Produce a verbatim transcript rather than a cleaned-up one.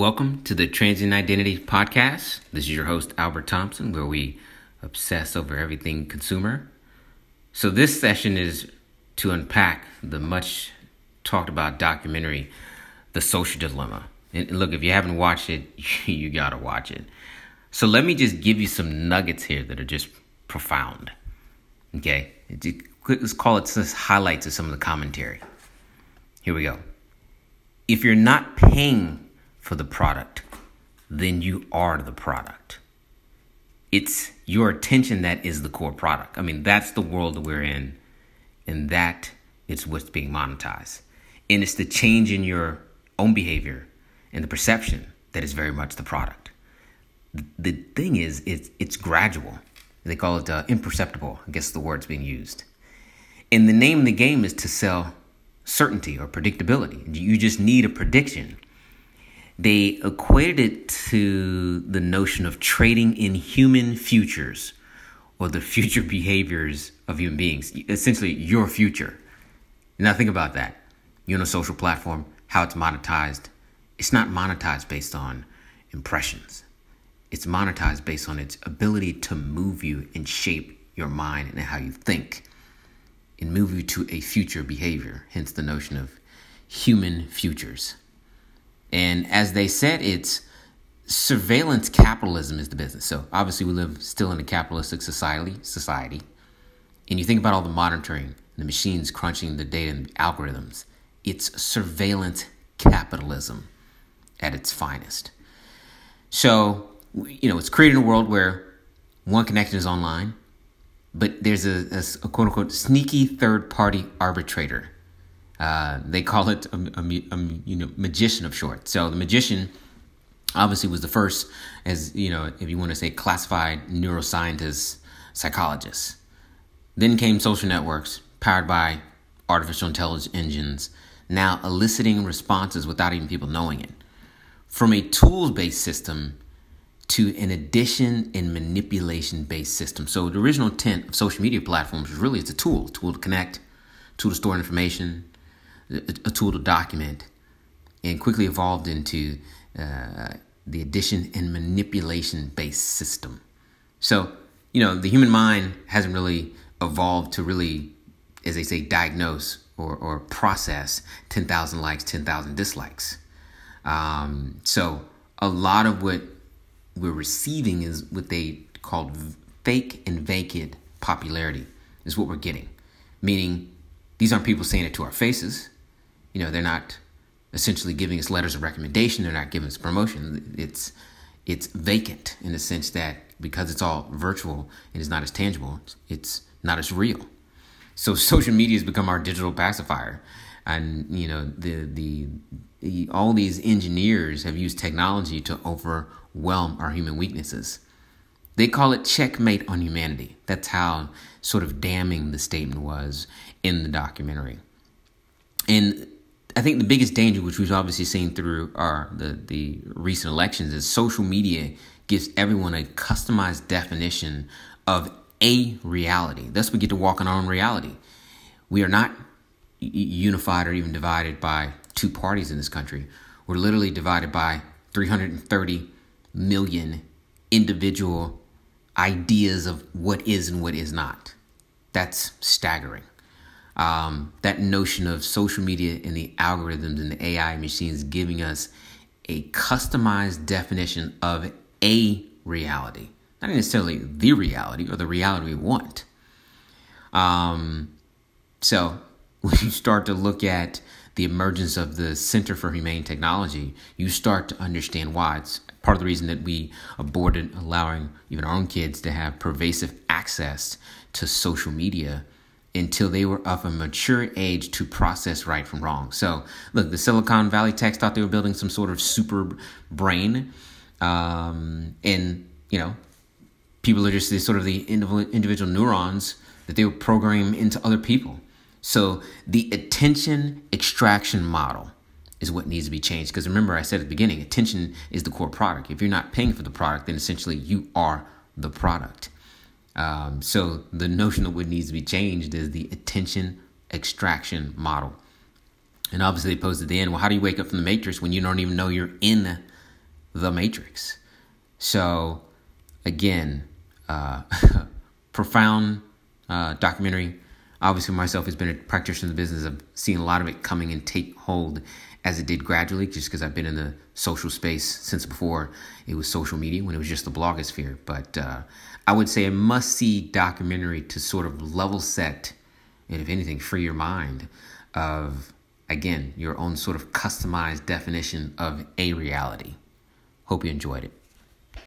Welcome to the Transient Identity Podcast. This is your host, Albert Thompson, where we obsess over everything consumer. So this session is to unpack the much talked about documentary, The Social Dilemma. And look, if you haven't watched it, you gotta watch it. So let me just give you some nuggets here that are just profound. Okay, let's call it some highlights of some of the commentary. Here we go. If you're not paying for the product, then you are the product. It's your attention that is the core product. I mean, that's the world that we're in, and that is what's being monetized. And it's the change in your own behavior and the perception that is very much the product. The thing is, it's, it's gradual. They call it uh, imperceptible, I guess the word's being used. And the name of the game is to sell certainty or predictability. You just need a prediction. They equated it to the notion of trading in human futures or the future behaviors of human beings, essentially your future. Now think about that. You're on a social platform, how it's monetized. It's not monetized based on impressions. It's monetized based on its ability to move you and shape your mind and how you think and move you to a future behavior, hence the notion of human futures. And as they said, it's surveillance capitalism is the business. So obviously we live still in a capitalistic society, society. And you think about all the monitoring, the machines crunching the data and algorithms. It's surveillance capitalism at its finest. So, you know, it's created a world where one connection is online, but there's a, a, a quote-unquote sneaky third-party arbitrator. Uh, they call it a, a, a you know magician of sorts. So the magician obviously was the first, as you know, if you want to say, classified neuroscientist, psychologist. Then came social networks powered by artificial intelligence engines, now eliciting responses without even people knowing it. From a tools-based system to an addition and manipulation-based system. So the original intent of social media platforms was really it's a tool, tool to connect, tool to store information, a tool to document, and quickly evolved into uh, the addition and manipulation-based system. So, you know, the human mind hasn't really evolved to really, as they say, diagnose or, or process ten thousand likes, ten thousand dislikes. Um, so a lot of what we're receiving is what they called fake and vacant popularity is what we're getting, meaning these aren't people saying it to our faces. You know, they're not essentially giving us letters of recommendation. They're not giving us promotion. It's it's vacant in the sense that because it's all virtual and it's not as tangible, it's not as real. So social media has become our digital pacifier. And, you know, the the, the all these engineers have used technology to overwhelm our human weaknesses. They call it checkmate on humanity. That's how sort of damning the statement was in the documentary. And I think the biggest danger, which we've obviously seen through our the, the recent elections, is social media gives everyone a customized definition of a reality. Thus, we get to walk in our own reality. We are not unified or even divided by two parties in this country. We're literally divided by three hundred thirty million individual ideas of what is and what is not. That's staggering. Um, that notion of social media and the algorithms and the A I machines giving us a customized definition of a reality, not necessarily the reality or the reality we want. Um, so when you start to look at the emergence of the Center for Humane Technology, you start to understand why. It's part of the reason that we aborted allowing even our own kids to have pervasive access to social media until they were of a mature age to process right from wrong. So, look, the Silicon Valley techs thought they were building some sort of super brain. Um, and, you know, people are just sort of the individual neurons that they were programming into other people. So the attention extraction model is what needs to be changed. Because remember, I said at the beginning, attention is the core product. If you're not paying for the product, then essentially you are the product. Um, so the notion of what needs to be changed is the attention extraction model. And obviously they posed at the end, well, how do you wake up from the matrix when you don't even know you're in The Matrix. So again, uh, profound uh, documentary. Obviously, myself has been a practitioner in the business. I've seen a lot of it coming and take hold as it did gradually, just because I've been in the social space since before it was social media, when it was just the blogosphere. But uh, I would say a must-see documentary to sort of level set and, if anything, free your mind of, again, your own sort of customized definition of a reality. Hope you enjoyed it.